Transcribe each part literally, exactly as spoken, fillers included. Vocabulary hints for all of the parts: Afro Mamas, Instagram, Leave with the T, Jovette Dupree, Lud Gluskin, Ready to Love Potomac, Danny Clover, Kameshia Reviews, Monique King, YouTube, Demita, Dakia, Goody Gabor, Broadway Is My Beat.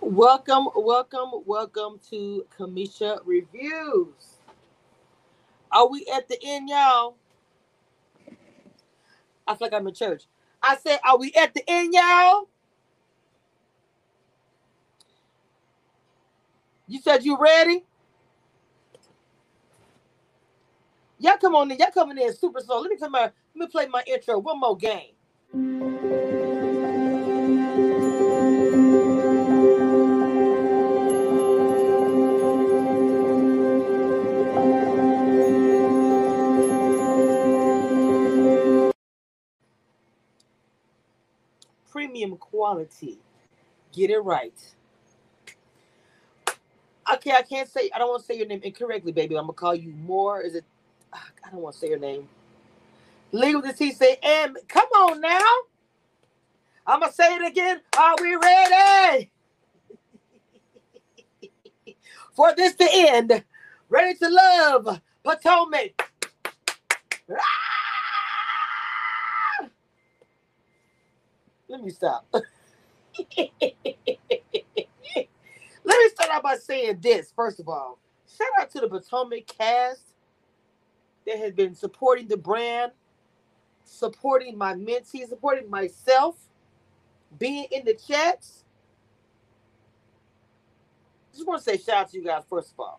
Welcome, welcome, welcome to Kameshia Reviews. Are we at the end, y'all? I feel like I'm in church. I said, are we at the end, y'all? You said you ready? Y'all come on in. Y'all coming in super slow. Let me come out. Let me play my intro. One more game. Premium quality. Get it right. Okay, I can't say, I don't want to say your name incorrectly, baby. I'm going to call you more. Is it, I don't want to say your name. Leave with the T, say, and come on now. I'm going to say it again. Are we ready? For this to end. Ready to love. Potomac. Let me stop. Let me start out by saying this, first of all. Shout out to the Potomac cast that has been supporting the brand, supporting my mentees, supporting myself, being in the chats. Just want to say shout out to you guys, first of all.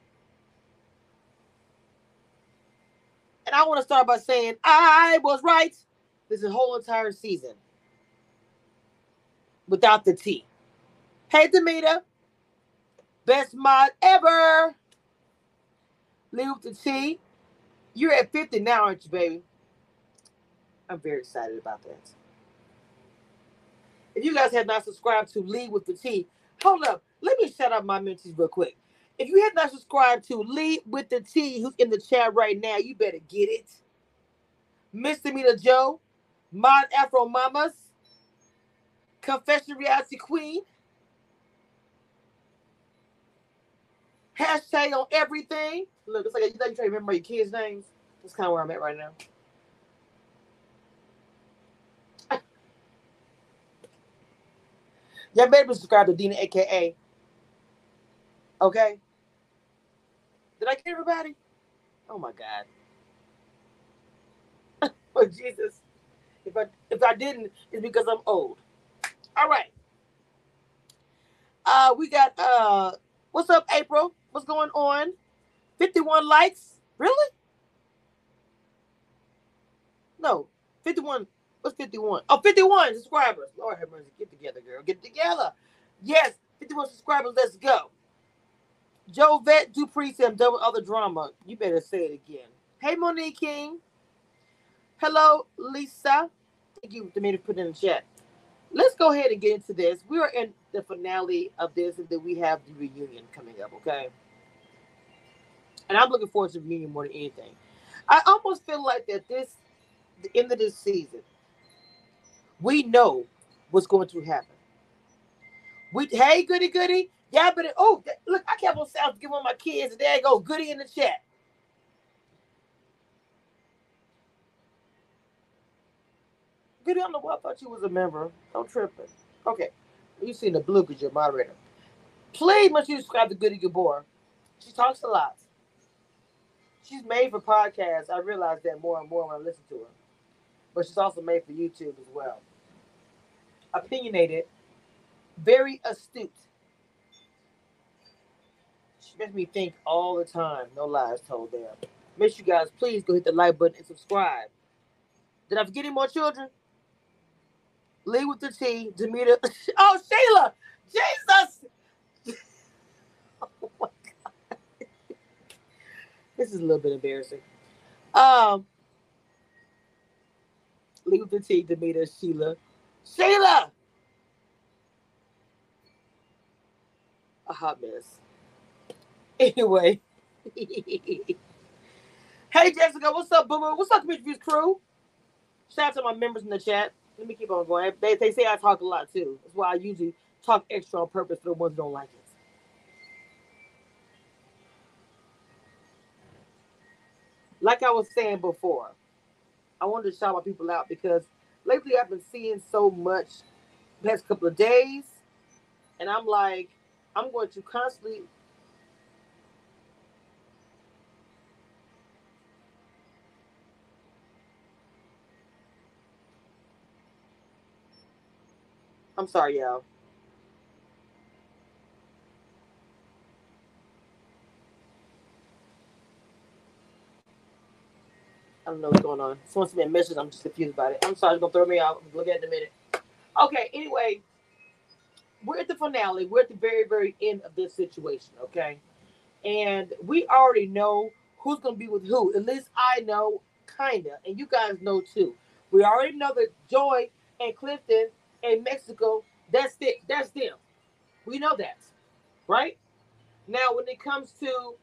And I want to start by saying I was right this whole entire season. Without the T. Hey, Demita. Best mod ever. Leave with the T. You're at fifty now, aren't you, baby? I'm very excited about that. If you guys have not subscribed to Leave with the T, hold up. Let me shout out my mentees real quick. If you have not subscribed to Leave with the T, who's in the chat right now, you better get it. Miss Demita Joe, mod Afro Mamas, Confession Reality Queen. Hashtag on everything. Look, it's like you trying to remember your kids' names. That's kind of where I'm at right now. Y'all better be subscribed to Dina, A K A. Okay? Did I get everybody? Oh, my God. Oh, Jesus. If I, if I didn't, it's because I'm old. All right. Uh, we got, uh, what's up, April? What's going on? fifty-one likes? Really? No, fifty-one. What's fifty-one? Oh, fifty-one subscribers. Lord have mercy. Get together, girl. Get together. Yes, fifty-one subscribers. Let's go. Jovette Dupree said, I'm done with all the drama. You better say it again. Hey, Monique King. Hello, Lisa. Thank you for me to put in the chat. Let's go ahead and get into this. We are in the finale of this, and then we have the reunion coming up, okay? And I'm looking forward to the reunion more than anything. I almost feel like that this, the end of this season, we know what's going to happen. We, hey, Goody Goody. Y'all better, oh, look, I kept on saying to give one of my kids, and there I go, Goody in the chat. I don't know why I thought you was a member. Don't trip it. Okay. You seen the blue because you're moderator. Please make sure you subscribe to Goody Gabor. She talks a lot. She's made for podcasts. I realize that more and more when I listen to her. But she's also made for YouTube as well. Opinionated. Very astute. She makes me think all the time. No lies told there. Make sure you guys please go hit the like button and subscribe. Did I forget any more children? Leave with the T, Demita. Oh, Sheila! Jesus! Oh, my God. This is a little bit embarrassing. Um, Leave with the T, Demita, Sheila. Sheila! A hot mess. Anyway. Hey, Jessica. What's up, Boomer? What's up, Community Views crew? Shout out to my members in the chat. let me keep on going. They, they say I talk a lot too. That's why I usually talk extra on purpose for the ones who don't like it. Like I was saying before, I wanted to shout my people out because lately I've been seeing so much the past couple of days. And I'm like, I'm going to constantly... I'm sorry, y'all. I don't know what's going on. Someone sent me a message. I'm just confused about it. I'm sorry. It's going to throw me out. Look at it in a minute. Okay, anyway, we're at the finale. We're at the very, very end of this situation, okay? And we already know who's going to be with who. At least I know, kind of. And you guys know, too. We already know that Joy and Clifton and Mexico, that's it. That's them. We know that, right? Now, when it comes to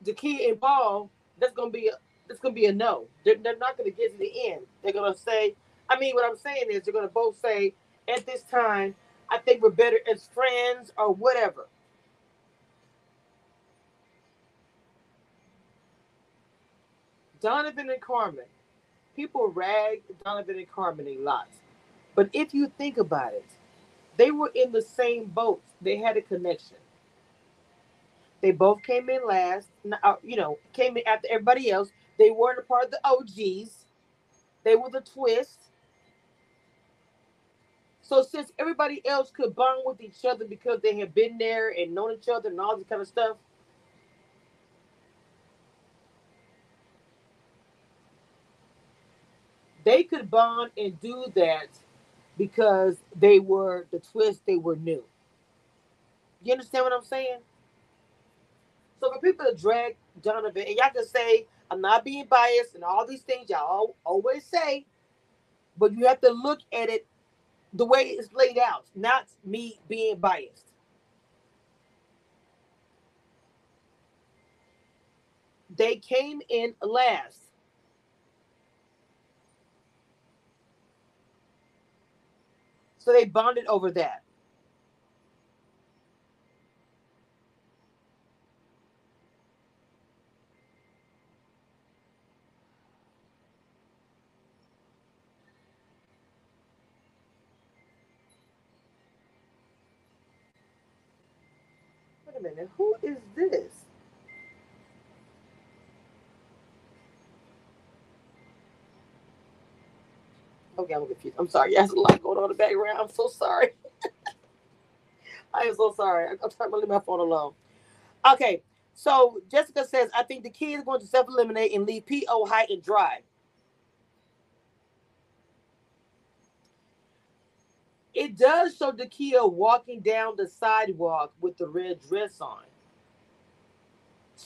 the kid and Paul, that's going to be a, that's going to be a no. They're, they're not going to get to the end. They're going to say, I mean, what I'm saying is they're going to both say, at this time, I think we're better as friends or whatever. Donovan and Carmen. People rag Donovan and Carmen a lot. But if you think about it, they were in the same boat. They had a connection. They both came in last, you know, came in after everybody else. They weren't a part of the O Gs. They were the twist. So since everybody else could bond with each other because they had been there and known each other and all this kind of stuff, they could bond and do that because they were the twist, they were new. You understand what I'm saying? So for people to drag Donovan, and y'all can say, I'm not being biased and all these things y'all always say, but you have to look at it the way it's laid out, not me being biased. They came in last. So they bonded over that. Minute, who is this? Okay, I'm confused. I'm sorry. There's a lot going on in the background. I'm so sorry. I am so sorry. I'm trying to leave my phone alone. Okay, so Jessica says, I think the kid is going to self-eliminate and leave P O high and dry. It does show Dakia walking down the sidewalk with the red dress on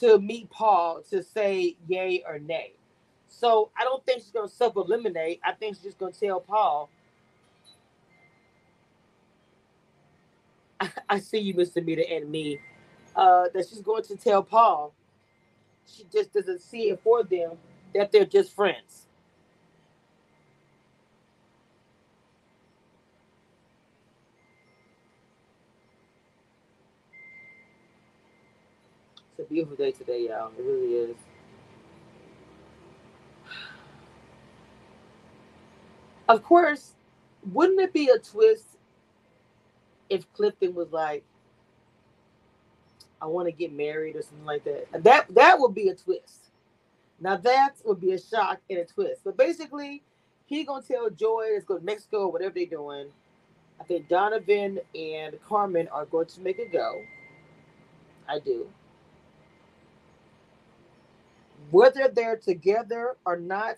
to meet Paul to say yay or nay. So I don't think she's going to self-eliminate. I think she's just going to tell Paul, I, I see you, Miz Demita, and me, uh, that she's going to tell Paul she just doesn't see it for them, that they're just friends. It's a beautiful day today, y'all. It really is. Of course, wouldn't it be a twist if Clifton was like, I want to get married or something like that? That that would be a twist. Now that would be a shock and a twist. But basically, he gonna tell Joy, let's go to Mexico, whatever they're doing. I think Donovan and Carmen are going to make a go. I do. Whether they're together or not,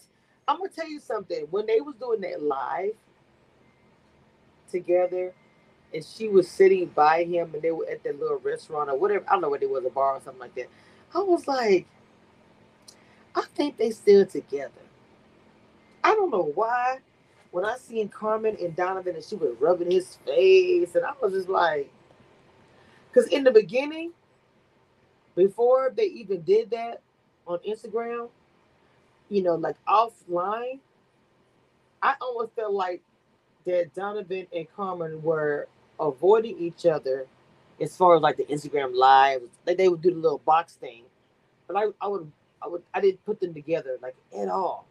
I'm going to tell you something. When they was doing that live together and she was sitting by him and they were at that little restaurant or whatever, I don't know what it was, a bar or something like that. I was like, I think they still together. I don't know why. When I seen Carmen and Donovan and she was rubbing his face and I was just like, because in the beginning, before they even did that, on Instagram, you know, like offline, I almost felt like that Donovan and Carmen were avoiding each other as far as like the Instagram live. Like they would do the little box thing, but I, I would, I would, I didn't put them together like at all.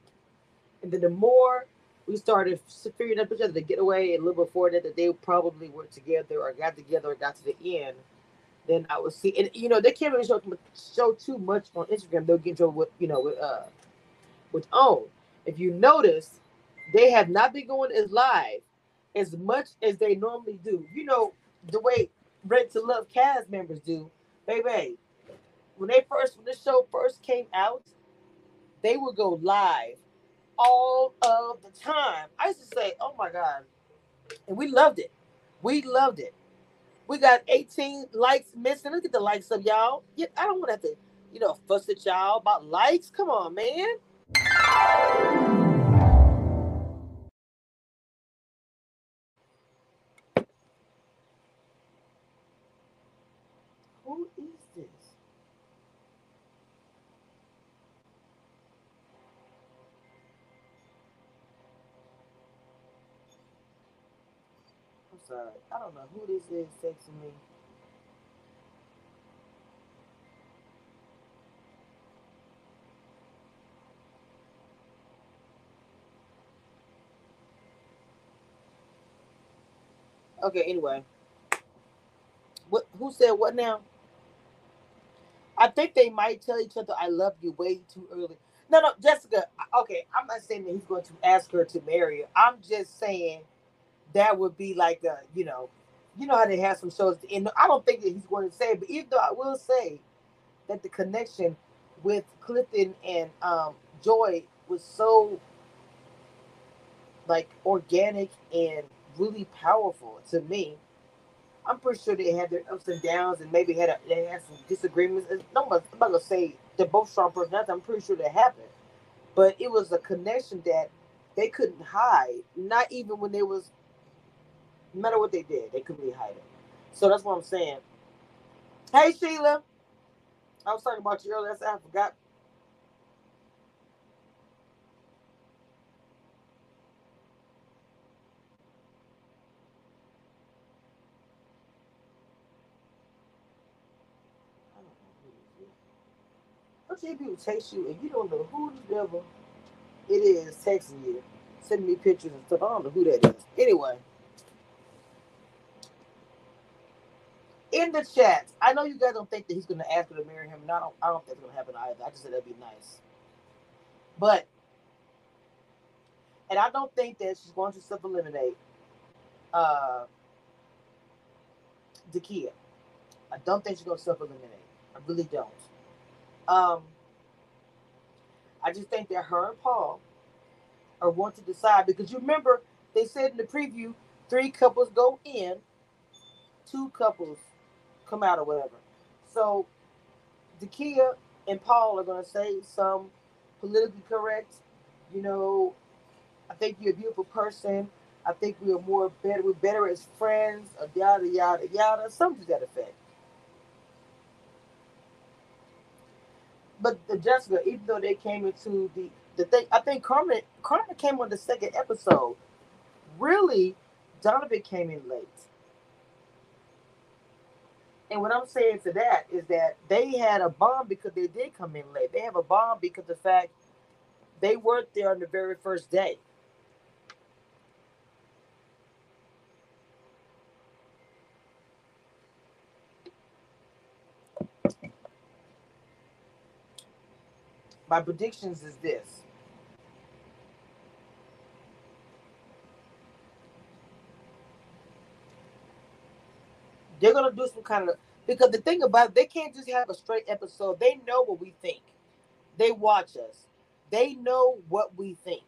And then the more we started figuring out each other, to get away a little before that, that they probably were together or got together or got to the end. Then I would see, and you know, they can't really show, show too much on Instagram. They'll get you with, you know, with uh, with own. If you notice, they have not been going as live as much as they normally do. You know, the way Ready to Love cast members do, baby. When they first, when this show first came out, they would go live all of the time. I used to say, "Oh my God," and we loved it. We loved it. We got eighteen likes missing. Look at the likes of y'all. Yeah, I don't want to have to, you know, fuss at y'all about likes. Come on, man. Who is this? I'm sorry. I don't know who this is texting me. Okay, anyway. What who said what now? I think they might tell each other I love you way too early. No, no, Jessica, okay, I'm not saying that he's going to ask her to marry her. I'm just saying that would be like a, you know, you know how they have some shows at the end. I don't think that he's going to say it, but even though I will say that the connection with Clifton and um, Joy was so like organic and really powerful to me. I'm pretty sure they had their ups and downs, and maybe had a, they had some disagreements. No, I'm not gonna say they're both strong personalities. I'm pretty sure that happened, but it was a connection that they couldn't hide. Not even when they was, no matter what they did, they couldn't really hide it. So that's what I'm saying. Hey Sheila, I was talking about you earlier. That's I forgot. People text you and you don't know who the devil it is texting you, sending me pictures and stuff. I don't know who that is. Anyway, in the chat, I know you guys don't think that he's going to ask her to marry him, and I don't, I don't think it's going to happen either. I just said that'd be nice, but and I don't think that she's going to self-eliminate uh, Dakia. I don't think she's going to self-eliminate. I really don't. Um. I just think that her and Paul are want to decide, because you remember they said in the preview three couples go in, two couples come out or whatever. So Dakia and Paul are going to say some politically correct, you know, I think you're a beautiful person. I think we are more better. We're better as friends. Yada, yada, yada. Something to that effect. But the Jessica, even though they came into the, the thing, I think Carmen, Carmen came on the second episode. Really, Donovan came in late. And what I'm saying to that is that they had a bond because they did come in late. They have a bond because the fact they weren't there on the very first day. My predictions is this. They're going to do some kind of... Because the thing about it, they can't just have a straight episode. They know what we think. They watch us. They know what we think.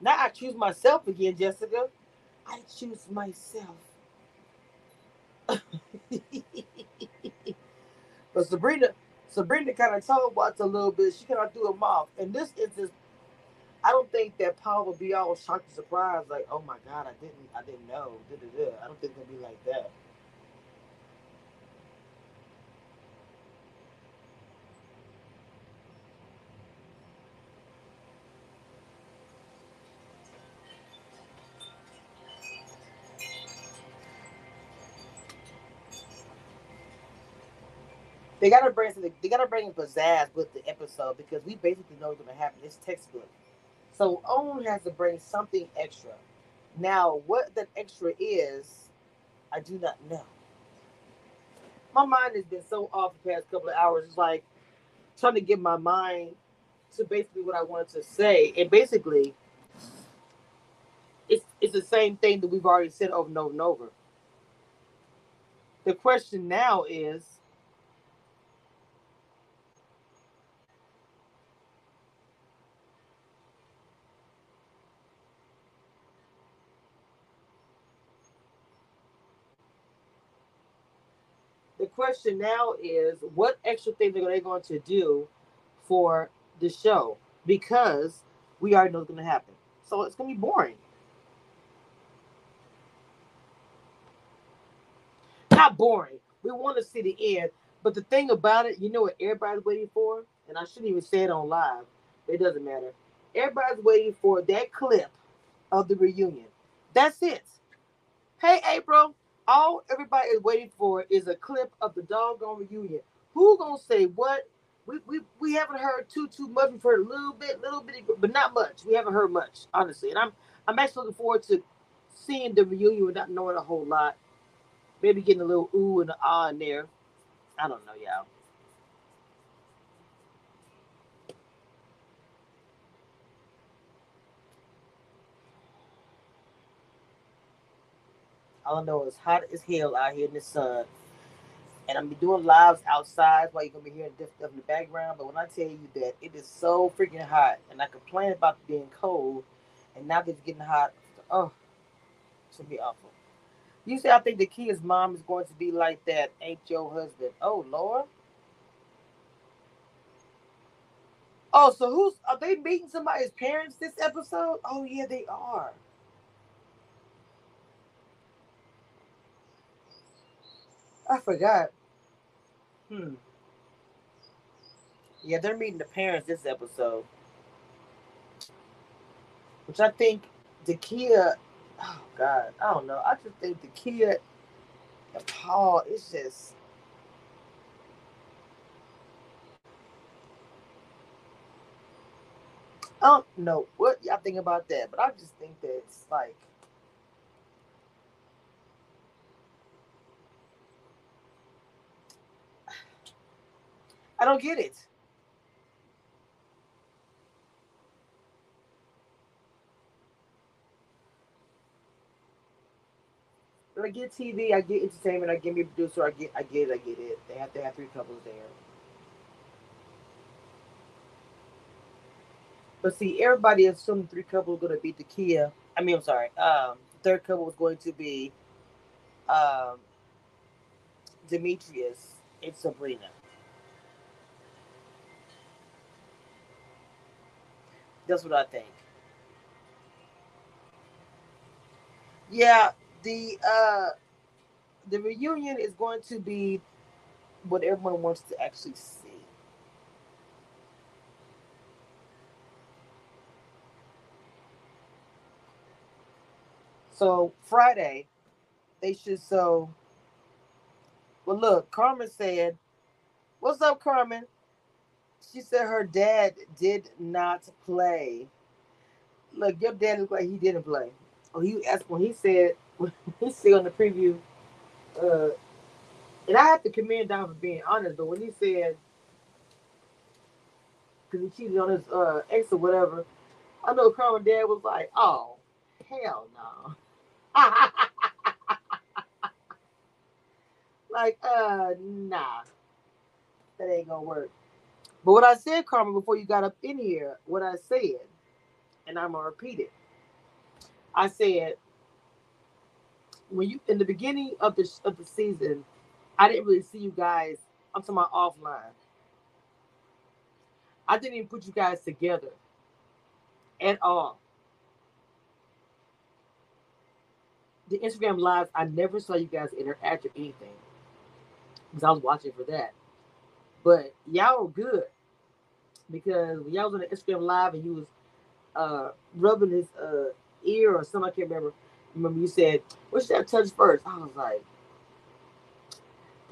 Now I choose myself again, Jessica. I choose myself. But Sabrina, Sabrina kind of toe-watched a little bit. She kind of threw him off. And this is just, I don't think that Paul will be all shocked and surprised, like, oh my God, I didn't, I didn't know. Da, da, da. I don't think it'll be like that. They gotta bring something. They gotta bring pizzazz with the episode because we basically know what's gonna happen. It's textbook, so Owen has to bring something extra. Now, what that extra is, I do not know. My mind has been so off the past couple of hours. It's like trying to get my mind to basically what I wanted to say, and basically, it's it's the same thing that we've already said over and over and over. The question now is, the question now is what extra thing are they going to do for the show? Because we already know it's going to happen. So it's going to be boring. Not boring. We want to see the end. But the thing about it, you know what everybody's waiting for? And I shouldn't even say it on live. It doesn't matter. Everybody's waiting for that clip of the reunion. That's it. Hey, April. All everybody is waiting for is a clip of the doggone reunion. Who gonna say what? We we we haven't heard too too much. We've heard a little bit, little bit, but not much. We haven't heard much, honestly. And I'm I'm actually looking forward to seeing the reunion without knowing a whole lot. Maybe getting a little ooh and ah in there. I don't know, y'all. All I know is hot as hell out here in the sun. And I'm doing lives outside while you're going to be hearing stuff in the background. But when I tell you that it is so freaking hot, and I complain about being cold, and now that it's getting hot, oh, it's going to be awful. You say, I think the kid's mom is going to be like that. Ain't your husband. Oh, Lord. Oh, so who's, are they meeting somebody's parents this episode? Oh, yeah, they are. I forgot. Hmm. Yeah, they're meeting the parents this episode. Which I think Dakia, oh God, I don't know. I just think Dakia and Paul, it's just. I don't know what y'all think about that, but I just think that it's like. I don't get it. But I get T V, I get entertainment, I get me a producer, I get I get it, I get it. They have to have three couples there. But see, everybody assumed three couples were gonna be Dakia. I mean I'm sorry, um third couple was going to be um Demetrius and Sabrina. That's what I think. Yeah, the uh, the reunion is going to be what everyone wants to actually see. So Friday, they should so. Well, look, Carmen said, "What's up, Carmen?" She said her dad did not play. Look, your dad looked like he didn't play. Oh, he asked when he said, when he said on the preview, uh, and I have to commend Don for being honest, but when he said, because he cheated on his uh, ex or whatever, I know Carmen's dad was like, oh, hell no. Like, uh, nah, that ain't gonna work. But what I said, Carmen, before you got up in here, what I said, and I'm going to repeat it. I said, when you in the beginning of the, of the season, I didn't really see you guys. I'm talking about offline. I didn't even put you guys together at all. The Instagram lives, I never saw you guys interact or anything because I was watching for that. But y'all were good. Because when y'all was on the Instagram live and you was uh, rubbing his uh, ear or something, I can't remember. Remember you said, what should I touch first? I was like,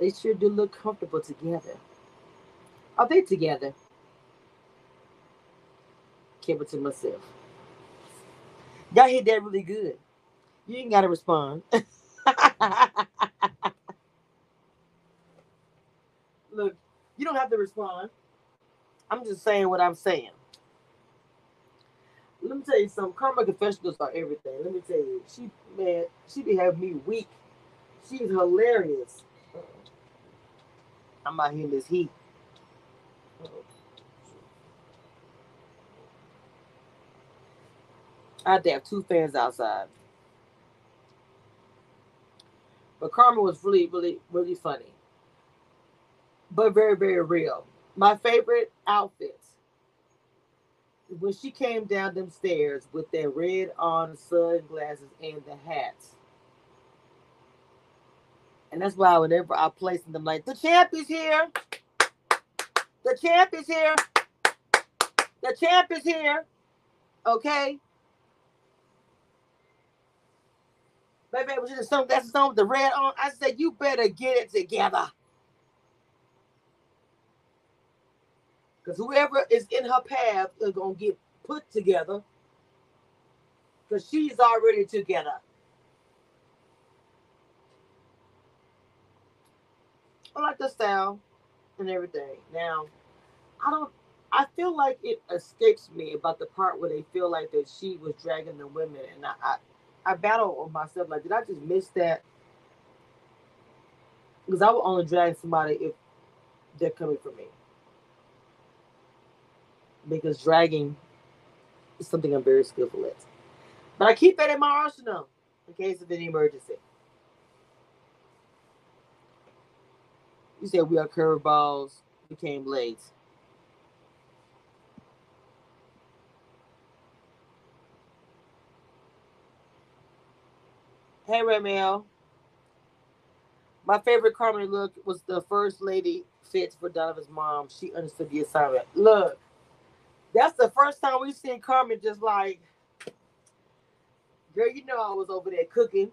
they sure do look comfortable together. Are they together? Keep it to myself. Y'all hit that really good. You ain't got to respond. Look, you don't have to respond. I'm just saying what I'm saying. Let me tell you something. Karma confessionals are everything. Let me tell you. She, man, she be having me weak. She's hilarious. I'm out here in this heat. I had to have two fans outside. But Karma was really, really, really funny. But very, very real. My favorite outfits. When she came down them stairs with that red on sunglasses and the hats. And that's why whenever I place them, like, the champ is here. The champ is here. The champ is here. Okay. Baby, was just some that's on with the red on. I said, you better get it together. Because whoever is in her path is going to get put together. Because she's already together. I like the style and everything. Now, I don't, I feel like it escapes me about the part where they feel like that she was dragging the women. And I, I, I battle on myself. Like, did I just miss that? Because I would only drag somebody if they're coming for me. Because dragging is something I'm very skillful at. But I keep that in my arsenal in case of any emergency. You said we are curveballs, we came late. Hey, Ramel. My favorite Carmen look was the first lady fit for Donovan's mom. She understood the assignment. Look. That's the first time we've seen Carmen just like, girl, you know I was over there cooking,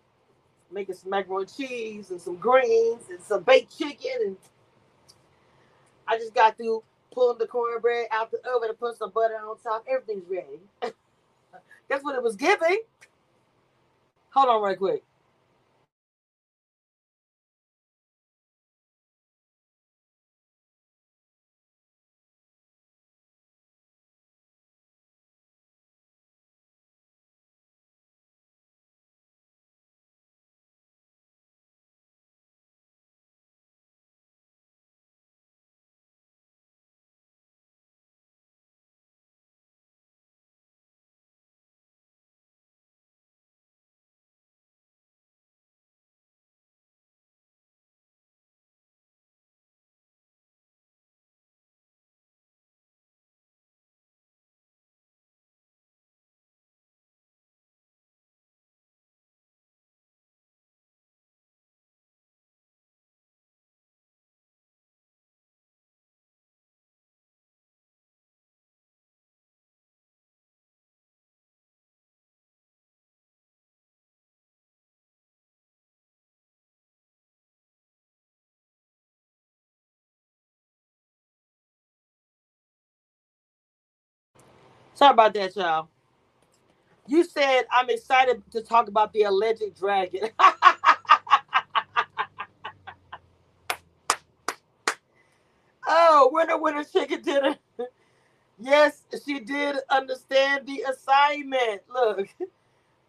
making some macaroni and cheese and some greens and some baked chicken. And I just got through pulling the cornbread out the oven and putting some butter on top. Everything's ready. That's what it was giving. Hold on right quick. Sorry about that, y'all. You said I'm excited to talk about the alleged dragon. Oh, winner, winner, chicken dinner. Yes, she did understand the assignment. Look,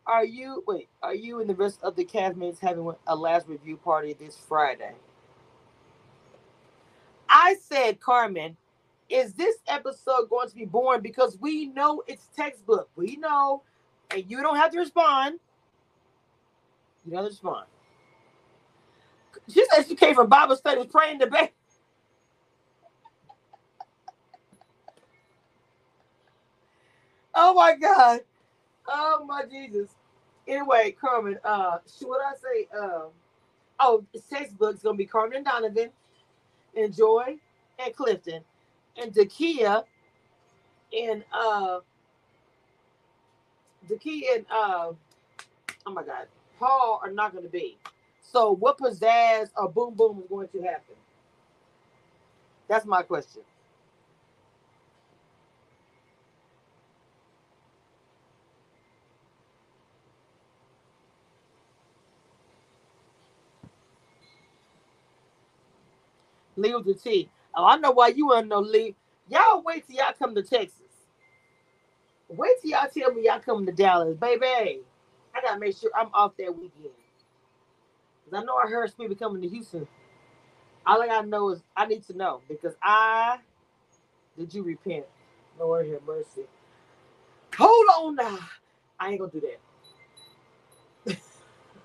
are you, wait, are you and the rest of the cast members having a last review party this Friday? I said, Carmen, is this episode going to be boring? Because we know it's textbook. We know, and you don't have to respond. You don't have to respond. She said she came from Bible studies, praying to bed. Oh my God. Oh my Jesus. Anyway, Carmen, uh, what I say? Um, oh, it's textbook. It's going to be Carmen and Donovan, and Joy, and Clifton. And Dakia and uh Dakia and uh oh my God, Paul are not gonna be. So what pizzazz or boom boom is going to happen? That's my question. Leave with the T. Oh, I know why you want to know Leave. Y'all wait till y'all come to Texas. Wait till y'all tell me y'all come to Dallas, baby. I gotta make sure I'm off that weekend. Cause I know I heard some people coming to Houston. All I gotta know is I need to know because I did you repent? Lord have mercy. Hold on now. I ain't gonna do that.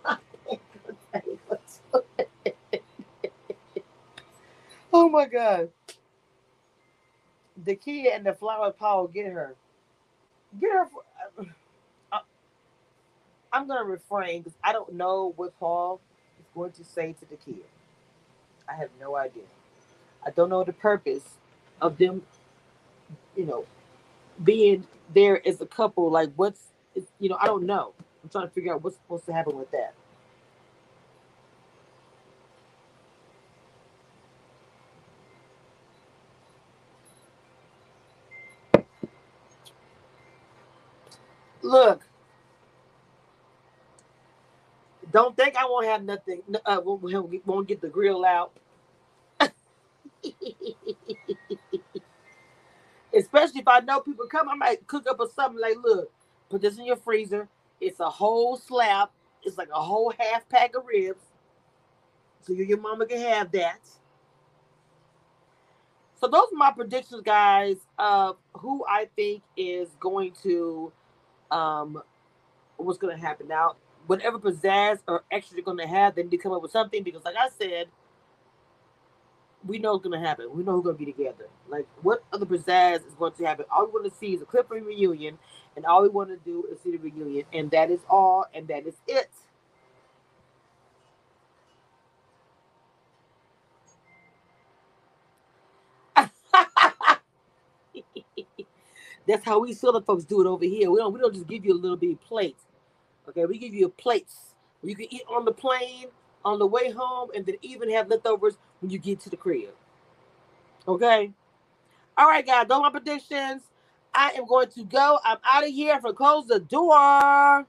I ain't gonna, I ain't gonna do that. Oh my God. The kid and the flower Paul get her. Get her. For, uh, I'm gonna refrain because I don't know what Paul is going to say to the kid. I have no idea. I don't know the purpose of them, you know, being there as a couple. Like, what's, you know, I don't know. I'm trying to figure out what's supposed to happen with that. Look, don't think I won't have nothing. Uh, won't, won't get the grill out. Especially if I know people come, I might cook up or something like, look, put this in your freezer. It's a whole slab. It's like a whole half pack of ribs. So you, your mama can have that. So those are my predictions, guys, of who I think is going to Um, what's going to happen now? Whatever pizzazz or extra they're going to have, they need to come up with something because, like I said, we know it's going to happen. We know who's going to be together. Like, what other pizzazz is going to happen? All we want to see is a clip from the reunion, and all we want to do is see the reunion, and that is all, and that is it. That's how we Southern folks do it over here. We don't we don't just give you a little bitty plate. Okay, we give you plates. You can eat on the plane, on the way home, and then even have leftovers when you get to the crib. Okay? All right, guys, those are my predictions. I am going to go. I'm out of here. If I close the door.